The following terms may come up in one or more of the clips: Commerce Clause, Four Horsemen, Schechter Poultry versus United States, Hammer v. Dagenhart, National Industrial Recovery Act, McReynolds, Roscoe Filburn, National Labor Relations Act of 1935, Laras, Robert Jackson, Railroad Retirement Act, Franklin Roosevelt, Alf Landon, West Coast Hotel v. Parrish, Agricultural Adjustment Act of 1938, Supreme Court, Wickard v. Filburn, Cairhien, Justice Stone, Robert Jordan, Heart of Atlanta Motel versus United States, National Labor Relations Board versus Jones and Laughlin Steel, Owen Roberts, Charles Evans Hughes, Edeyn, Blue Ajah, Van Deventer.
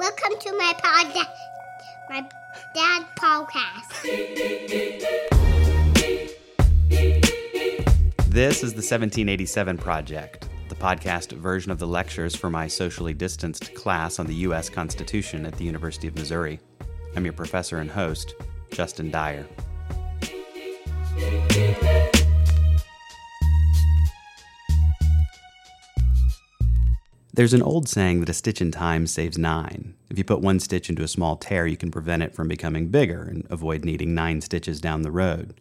Welcome to my dad podcast. This is the 1787 Project, the podcast version of the lectures for my socially distanced class on the U.S. Constitution at the University of Missouri. I'm your professor and host, Justin Dyer. There's an old saying that a stitch in time saves nine. If you put one stitch into a small tear, you can prevent it from becoming bigger and avoid needing nine stitches down the road.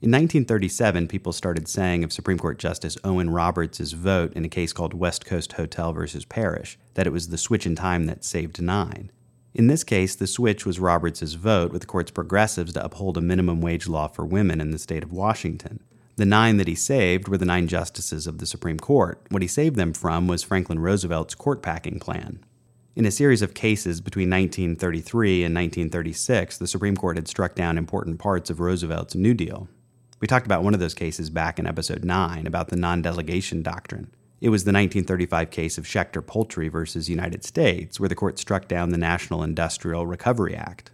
In 1937, people started saying of Supreme Court Justice Owen Roberts' vote in a case called West Coast Hotel versus Parrish that it was the switch in time that saved nine. In this case, the switch was Roberts' vote with the court's progressives to uphold a minimum wage law for women in the state of Washington. The nine that he saved were the nine justices of the Supreme Court. What he saved them from was Franklin Roosevelt's court-packing plan. In a series of cases between 1933 and 1936, the Supreme Court had struck down important parts of Roosevelt's New Deal. We talked about one of those cases back in Episode 9 about the non-delegation doctrine. It was the 1935 case of Schechter Poultry versus United States, where the court struck down the National Industrial Recovery Act.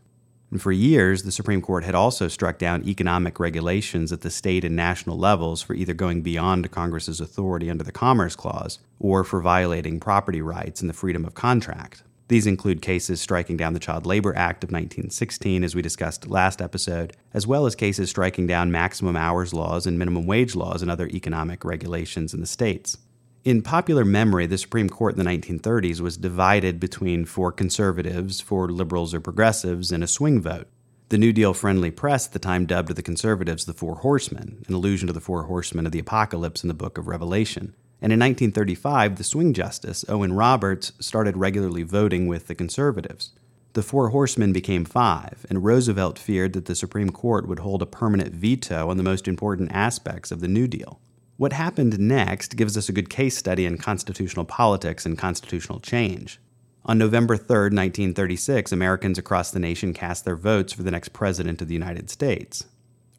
And for years, the Supreme Court had also struck down economic regulations at the state and national levels for either going beyond Congress's authority under the Commerce Clause or for violating property rights and the freedom of contract. These include cases striking down the Child Labor Act of 1916, as we discussed last episode, as well as cases striking down maximum hours laws and minimum wage laws and other economic regulations in the states. In popular memory, the Supreme Court in the 1930s was divided between four conservatives, four liberals or progressives, and a swing vote. The New Deal-friendly press at the time dubbed the conservatives the Four Horsemen, an allusion to the Four Horsemen of the Apocalypse in the Book of Revelation. And in 1935, the swing justice, Owen Roberts, started regularly voting with the conservatives. The Four Horsemen became five, and Roosevelt feared that the Supreme Court would hold a permanent veto on the most important aspects of the New Deal. What happened next gives us a good case study in constitutional politics and constitutional change. On November 3, 1936, Americans across the nation cast their votes for the next president of the United States.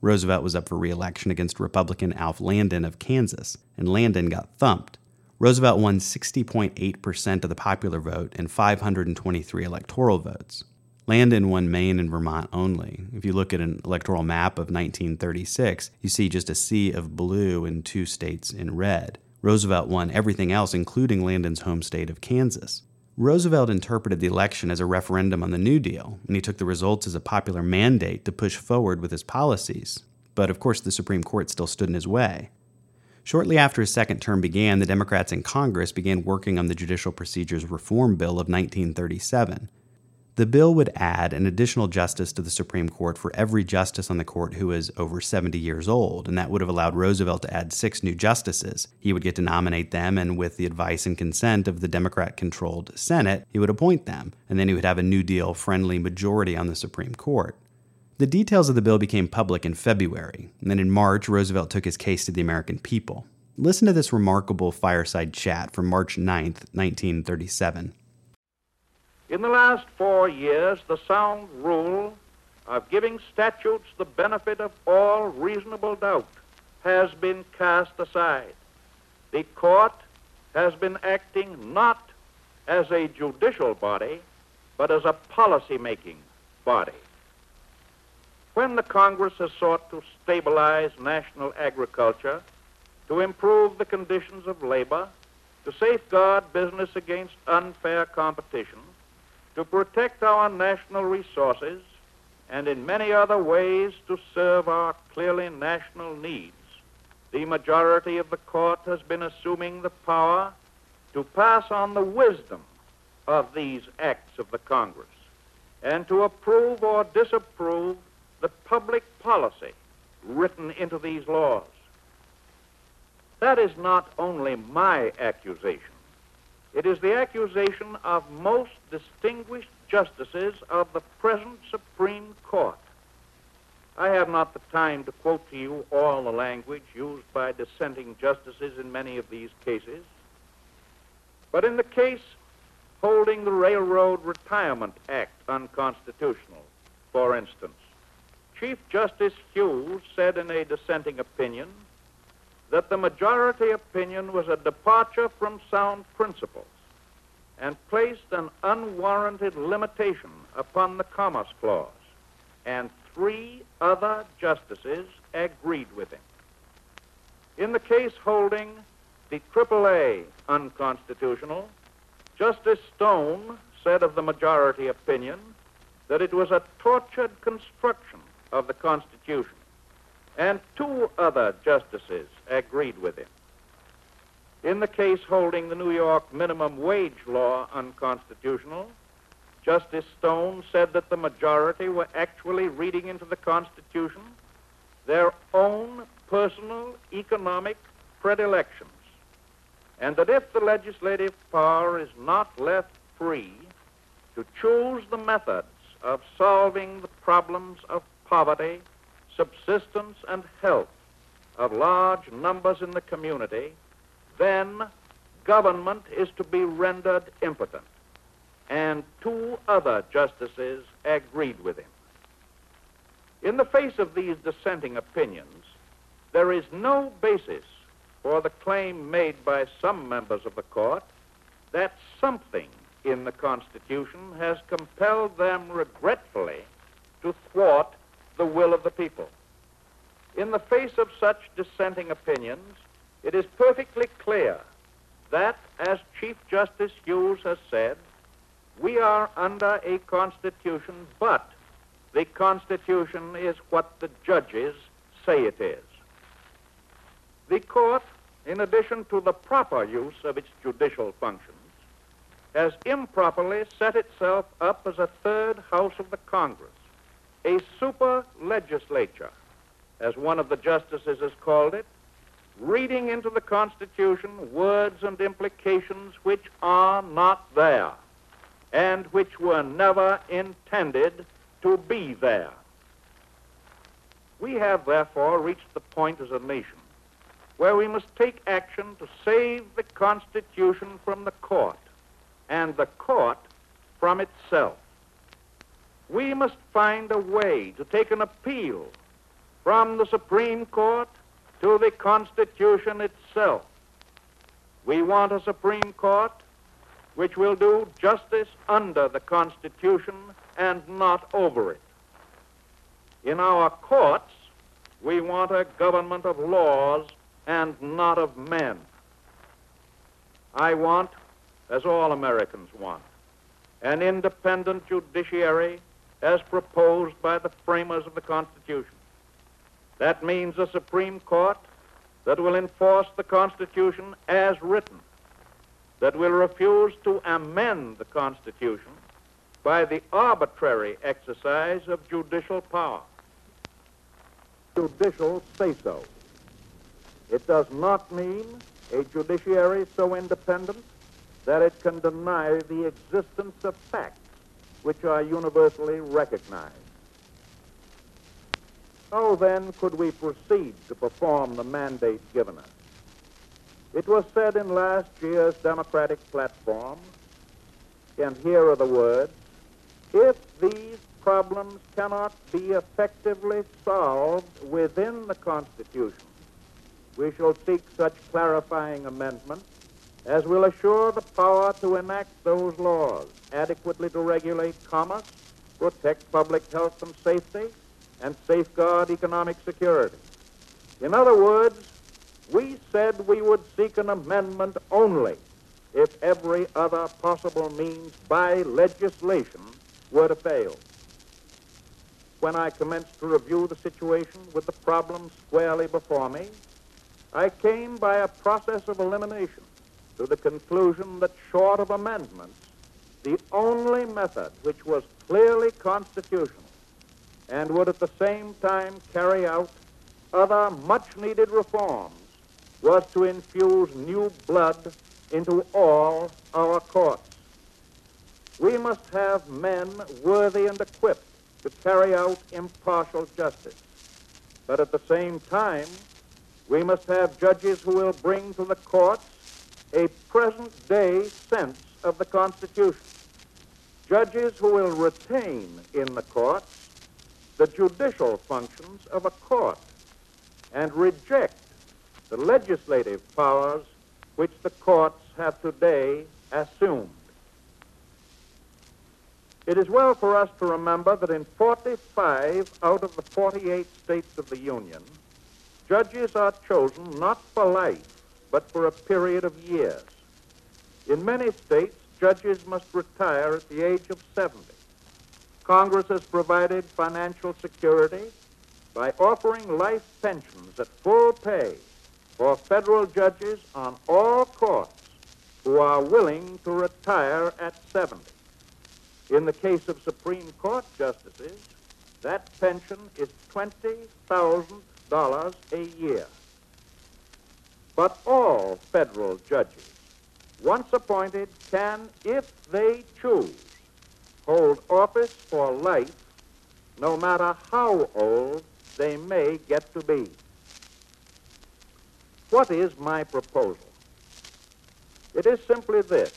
Roosevelt was up for re-election against Republican Alf Landon of Kansas, and Landon got thumped. Roosevelt won 60.8% of the popular vote and 523 electoral votes. Landon won Maine and Vermont only. If you look at an electoral map of 1936, you see just a sea of blue and two states in red. Roosevelt won everything else, including Landon's home state of Kansas. Roosevelt interpreted the election as a referendum on the New Deal, and he took the results as a popular mandate to push forward with his policies. But of course, the Supreme Court still stood in his way. Shortly after his second term began, the Democrats in Congress began working on the Judicial Procedures Reform Bill of 1937. The bill would add an additional justice to the Supreme Court for every justice on the court who is over 70 years old, and that would have allowed Roosevelt to add 6 new justices. He would get to nominate them, and with the advice and consent of the Democrat-controlled Senate, he would appoint them, and then he would have a New Deal-friendly majority on the Supreme Court. The details of the bill became public in February, and then in March, Roosevelt took his case to the American people. Listen to this remarkable fireside chat from March 9, 1937. In the last 4 years, the sound rule of giving statutes the benefit of all reasonable doubt has been cast aside. The court has been acting not as a judicial body, but as a policy-making body. When the Congress has sought to stabilize national agriculture, to improve the conditions of labor, to safeguard business against unfair competition, to protect our national resources, and in many other ways to serve our clearly national needs, the majority of the court has been assuming the power to pass on the wisdom of these acts of the Congress and to approve or disapprove the public policy written into these laws. That is not only my accusation. It is the accusation of most distinguished justices of the present Supreme Court. I have not the time to quote to you all the language used by dissenting justices in many of these cases. But in the case holding the Railroad Retirement Act unconstitutional, for instance, Chief Justice Hughes said in a dissenting opinion that the majority opinion was a departure from sound principles and placed an unwarranted limitation upon the Commerce Clause, and three other justices agreed with him. In the case holding the AAA unconstitutional, Justice Stone said of the majority opinion that it was a tortured construction of the Constitution, and two other justices agreed with him. In the case holding the New York minimum wage law unconstitutional, Justice Stone said that the majority were actually reading into the Constitution their own personal economic predilections, and that if the legislative power is not left free to choose the methods of solving the problems of poverty, subsistence, and health of large numbers in the community, then government is to be rendered impotent, and two other justices agreed with him. In the face of these dissenting opinions, there is no basis for the claim made by some members of the court that something in the Constitution has compelled them regretfully to thwart the will of the people. In the face of such dissenting opinions, it is perfectly clear that, as Chief Justice Hughes has said, we are under a Constitution, but the Constitution is what the judges say it is. The court, in addition to the proper use of its judicial functions, has improperly set itself up as a third house of the Congress, a super legislature, as one of the justices has called it, reading into the Constitution words and implications which are not there, and which were never intended to be there. We have, therefore, reached the point as a nation where we must take action to save the Constitution from the court, and the court from itself. We must find a way to take an appeal from the Supreme Court to the Constitution itself. We want a Supreme Court which will do justice under the Constitution and not over it. In our courts, we want a government of laws and not of men. I want, as all Americans want, an independent judiciary as proposed by the framers of the Constitution. That means a Supreme Court that will enforce the Constitution as written, that will refuse to amend the Constitution by the arbitrary exercise of judicial power. Judicial say-so. It does not mean a judiciary so independent that it can deny the existence of facts which are universally recognized. How then could we proceed to perform the mandate given us? It was said in last year's Democratic platform, and here are the words, if these problems cannot be effectively solved within the Constitution, we shall seek such clarifying amendments as will assure the power to enact those laws, adequately to regulate commerce, protect public health and safety, and safeguard economic security. In other words, we said we would seek an amendment only if every other possible means by legislation were to fail. When I commenced to review the situation with the problem squarely before me, I came by a process of elimination to the conclusion that short of amendments, the only method which was clearly constitutional and would at the same time carry out other much-needed reforms was to infuse new blood into all our courts. We must have men worthy and equipped to carry out impartial justice, but at the same time, we must have judges who will bring to the courts a present-day sense of the Constitution, judges who will retain in the courts the judicial functions of a court and reject the legislative powers which the courts have today assumed. It is well for us to remember that in 45 out of the 48 states of the Union, judges are chosen not for life, but for a period of years. In many states, judges must retire at the age of 70. Congress has provided financial security by offering life pensions at full pay for federal judges on all courts who are willing to retire at 70. In the case of Supreme Court justices, that pension is $20,000 a year. But all federal judges, once appointed, can, if they choose, hold office for life, no matter how old they may get to be. What is my proposal? It is simply this.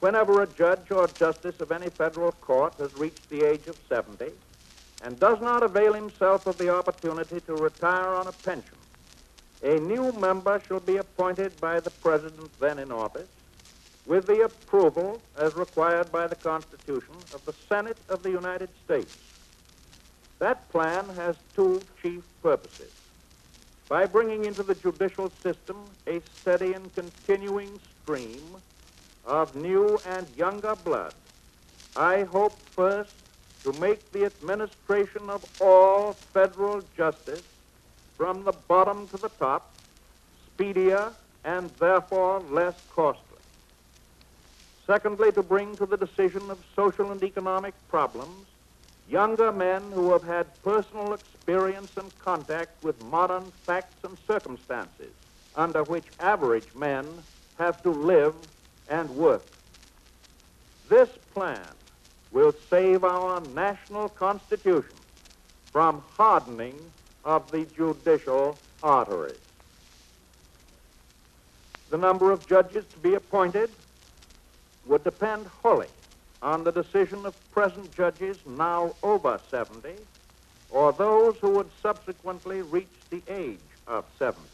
Whenever a judge or justice of any federal court has reached the age of 70 and does not avail himself of the opportunity to retire on a pension, a new member shall be appointed by the president then in office with the approval, as required by the Constitution, of the Senate of the United States. That plan has two chief purposes. By bringing into the judicial system a steady and continuing stream of new and younger blood, I hope first to make the administration of all federal justice, from the bottom to the top, speedier and therefore less costly. Secondly, to bring to the decision of social and economic problems younger men who have had personal experience and contact with modern facts and circumstances under which average men have to live and work. This plan will save our national Constitution from hardening of the judicial arteries. The number of judges to be appointed would depend wholly on the decision of present judges now over 70 or those who would subsequently reach the age of 70.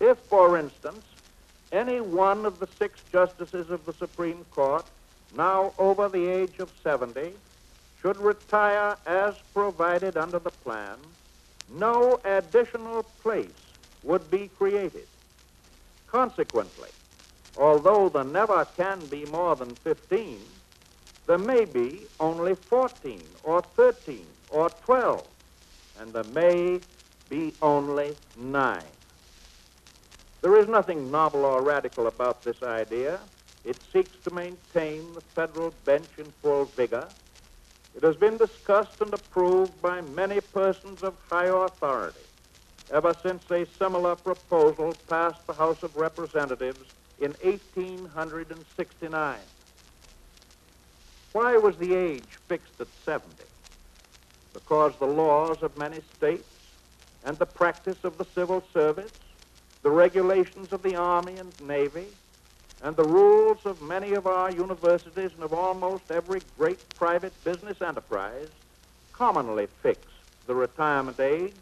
If, for instance, any one of the 6 justices of the Supreme Court, now over the age of 70, should retire as provided under the plan, no additional place would be created. Consequently, although there never can be more than 15, there may be only 14 or 13 or 12, and there may be only 9. There is nothing novel or radical about this idea. It seeks to maintain the federal bench in full vigor. It has been discussed and approved by many persons of high authority ever since a similar proposal passed the House of Representatives in 1869. Why was the age fixed at 70? Because the laws of many states and the practice of the civil service, the regulations of the Army and Navy, and the rules of many of our universities and of almost every great private business enterprise commonly fix the retirement age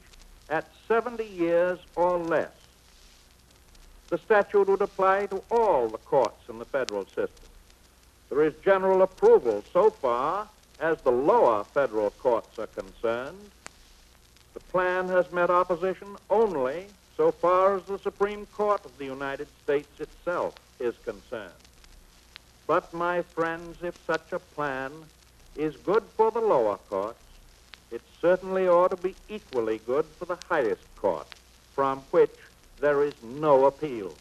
at 70 years or less. The statute would apply to all the courts in the federal system. There is general approval so far as the lower federal courts are concerned. The plan has met opposition only so far as the Supreme Court of the United States itself is concerned. But, my friends, if such a plan is good for the lower courts, it certainly ought to be equally good for the highest court, from which there is no appeal.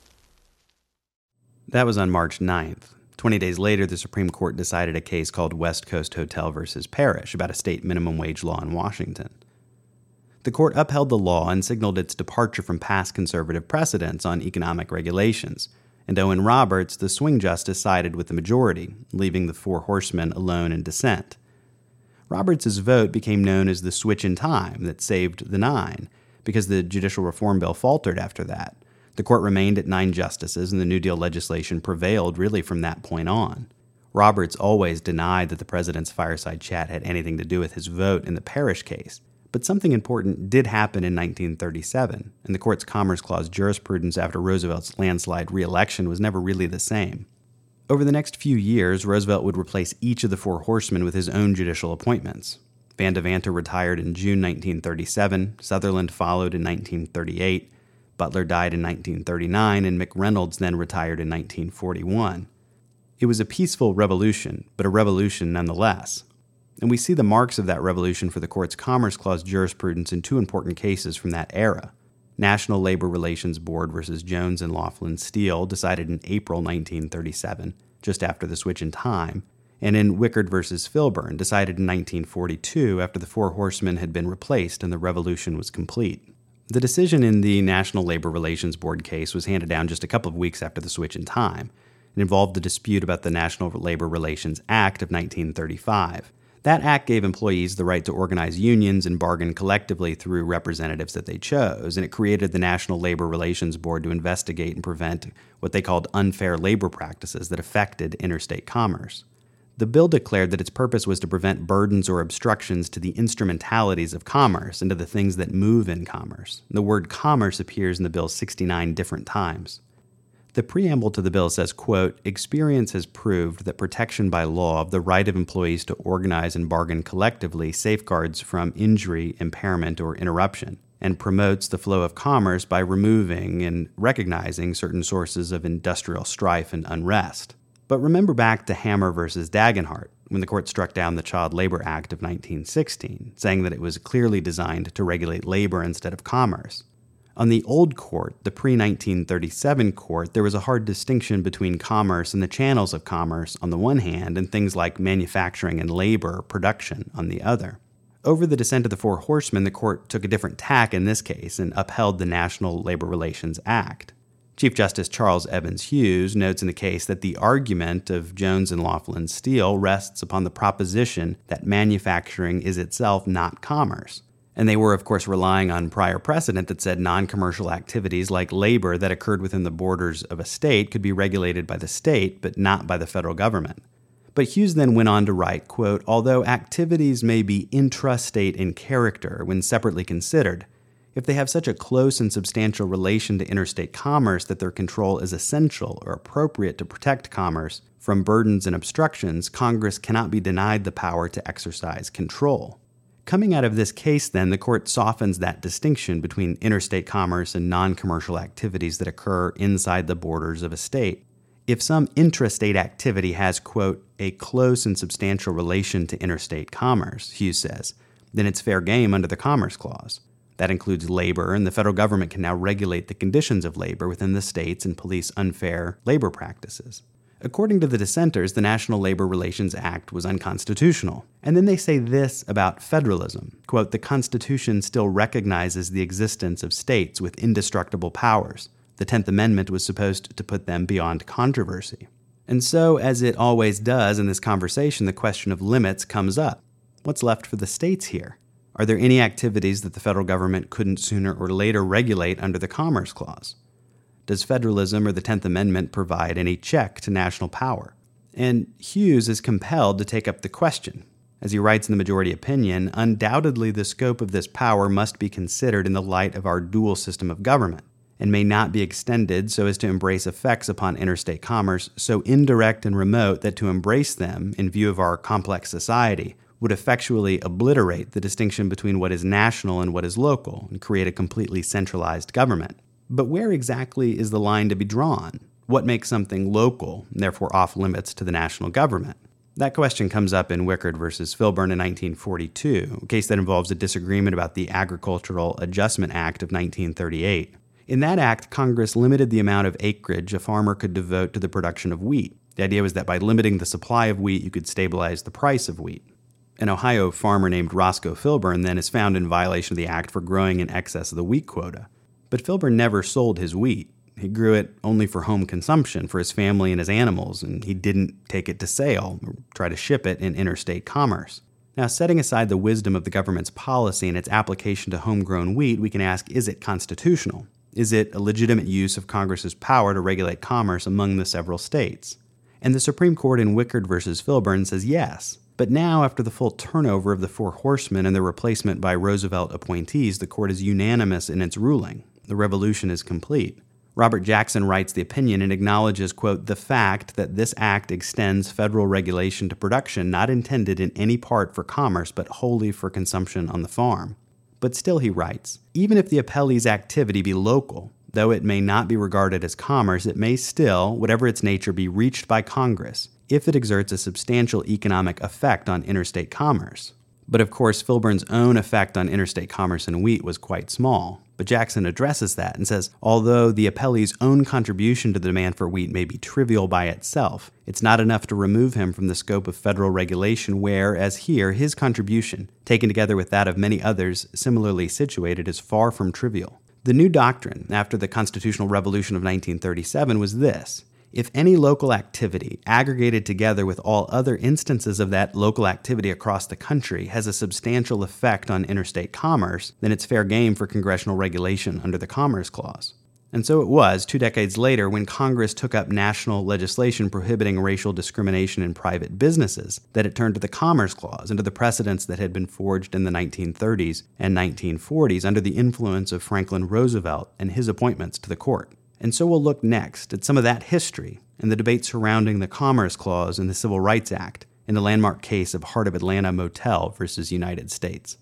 That was on March 9th. 20 days later, the Supreme Court decided a case called West Coast Hotel versus Parrish about a state minimum wage law in Washington. The court upheld the law and signaled its departure from past conservative precedents on economic regulations, and Owen Roberts, the swing justice, sided with the majority, leaving the Four Horsemen alone in dissent. Roberts's vote became known as the switch in time that saved the 9, because the Judicial Reform Bill faltered after that. The court remained at 9 justices, and the New Deal legislation prevailed really from that point on. Roberts always denied that the president's fireside chat had anything to do with his vote in the Parrish case, but something important did happen in 1937, and the court's Commerce Clause jurisprudence after Roosevelt's landslide re-election was never really the same. Over the next few years, Roosevelt would replace each of the Four Horsemen with his own judicial appointments. Van Deventer retired in June 1937, Sutherland followed in 1938, Butler died in 1939, and McReynolds then retired in 1941. It was a peaceful revolution, but a revolution nonetheless. And we see the marks of that revolution for the court's Commerce Clause jurisprudence in two important cases from that era. National Labor Relations Board versus Jones and Laughlin Steel, decided in April 1937, just after the switch in time, and in Wickard v. Filburn, decided in 1942 after the Four Horsemen had been replaced and the revolution was complete. The decision in the National Labor Relations Board case was handed down just a couple of weeks after the switch in time. It involved the dispute about the National Labor Relations Act of 1935. That act gave employees the right to organize unions and bargain collectively through representatives that they chose, and it created the National Labor Relations Board to investigate and prevent what they called unfair labor practices that affected interstate commerce. The bill declared that its purpose was to prevent burdens or obstructions to the instrumentalities of commerce and to the things that move in commerce. The word commerce appears in the bill 69 different times. The preamble to the bill says, quote, "Experience has proved that protection by law of the right of employees to organize and bargain collectively safeguards from injury, impairment, or interruption, and promotes the flow of commerce by removing and recognizing certain sources of industrial strife and unrest." But remember back to Hammer v. Dagenhart, when the court struck down the Child Labor Act of 1916, saying that it was clearly designed to regulate labor instead of commerce. On the old court, the pre-1937 court, there was a hard distinction between commerce and the channels of commerce on the one hand and things like manufacturing and labor production on the other. Over the dissent of the Four Horsemen, the court took a different tack in this case and upheld the National Labor Relations Act. Chief Justice Charles Evans Hughes notes in the case that the argument of Jones and Laughlin Steel rests upon the proposition that manufacturing is itself not commerce. And they were, of course, relying on prior precedent that said non-commercial activities like labor that occurred within the borders of a state could be regulated by the state, but not by the federal government. But Hughes then went on to write, quote, "Although activities may be intrastate in character when separately considered, if they have such a close and substantial relation to interstate commerce that their control is essential or appropriate to protect commerce from burdens and obstructions, Congress cannot be denied the power to exercise control." Coming out of this case, then, the court softens that distinction between interstate commerce and non-commercial activities that occur inside the borders of a state. If some intrastate activity has, quote, "a close and substantial relation to interstate commerce," Hughes says, then it's fair game under the Commerce Clause. That includes labor, and the federal government can now regulate the conditions of labor within the states and police unfair labor practices. According to the dissenters, the National Labor Relations Act was unconstitutional. And then they say this about federalism, quote, "The Constitution still recognizes the existence of states with indestructible powers. The 10th Amendment was supposed to put them beyond controversy." And so, as it always does in this conversation, the question of limits comes up. What's left for the states here? Are there any activities that the federal government couldn't sooner or later regulate under the Commerce Clause? Does federalism or the 10th Amendment provide any check to national power? And Hughes is compelled to take up the question. As he writes in the majority opinion, "Undoubtedly the scope of this power must be considered in the light of our dual system of government, and may not be extended so as to embrace effects upon interstate commerce so indirect and remote that to embrace them, in view of our complex society, would effectually obliterate the distinction between what is national and what is local, and create a completely centralized government." But where exactly is the line to be drawn? What makes something local, and therefore off-limits to the national government? That question comes up in Wickard v. Filburn in 1942, a case that involves a disagreement about the Agricultural Adjustment Act of 1938. In that act, Congress limited the amount of acreage a farmer could devote to the production of wheat. The idea was that by limiting the supply of wheat, you could stabilize the price of wheat. An Ohio farmer named Roscoe Filburn then is found in violation of the act for growing in excess of the wheat quota. But Filburn never sold his wheat. He grew it only for home consumption, for his family and his animals, and he didn't take it to sale or try to ship it in interstate commerce. Now, setting aside the wisdom of the government's policy and its application to homegrown wheat, we can ask, is it constitutional? Is it a legitimate use of Congress's power to regulate commerce among the several states? And the Supreme Court in Wickard v. Filburn says yes. But now, after the full turnover of the Four Horsemen and their replacement by Roosevelt appointees, the court is unanimous in its ruling. The revolution is complete. Robert Jackson writes the opinion and acknowledges, quote, the fact that this act extends federal regulation to production not intended in any part for commerce, but wholly for consumption on the farm. But still, he writes, even if the appellee's activity be local, though it may not be regarded as commerce, it may still, whatever its nature, be reached by Congress if it exerts a substantial economic effect on interstate commerce. But of course, Filburn's own effect on interstate commerce in wheat was quite small. But Jackson addresses that and says, although the appellee's own contribution to the demand for wheat may be trivial by itself, it's not enough to remove him from the scope of federal regulation where, as here, his contribution, taken together with that of many others similarly situated, is far from trivial. The new doctrine, after the Constitutional Revolution of 1937, was this. If any local activity, aggregated together with all other instances of that local activity across the country, has a substantial effect on interstate commerce, then it's fair game for congressional regulation under the Commerce Clause. And so it was 2 decades later when Congress took up national legislation prohibiting racial discrimination in private businesses that it turned to the Commerce Clause and to the precedents that had been forged in the 1930s and 1940s under the influence of Franklin Roosevelt and his appointments to the court. And so we'll look next at some of that history and the debate surrounding the Commerce Clause and the Civil Rights Act in the landmark case of Heart of Atlanta Motel versus United States.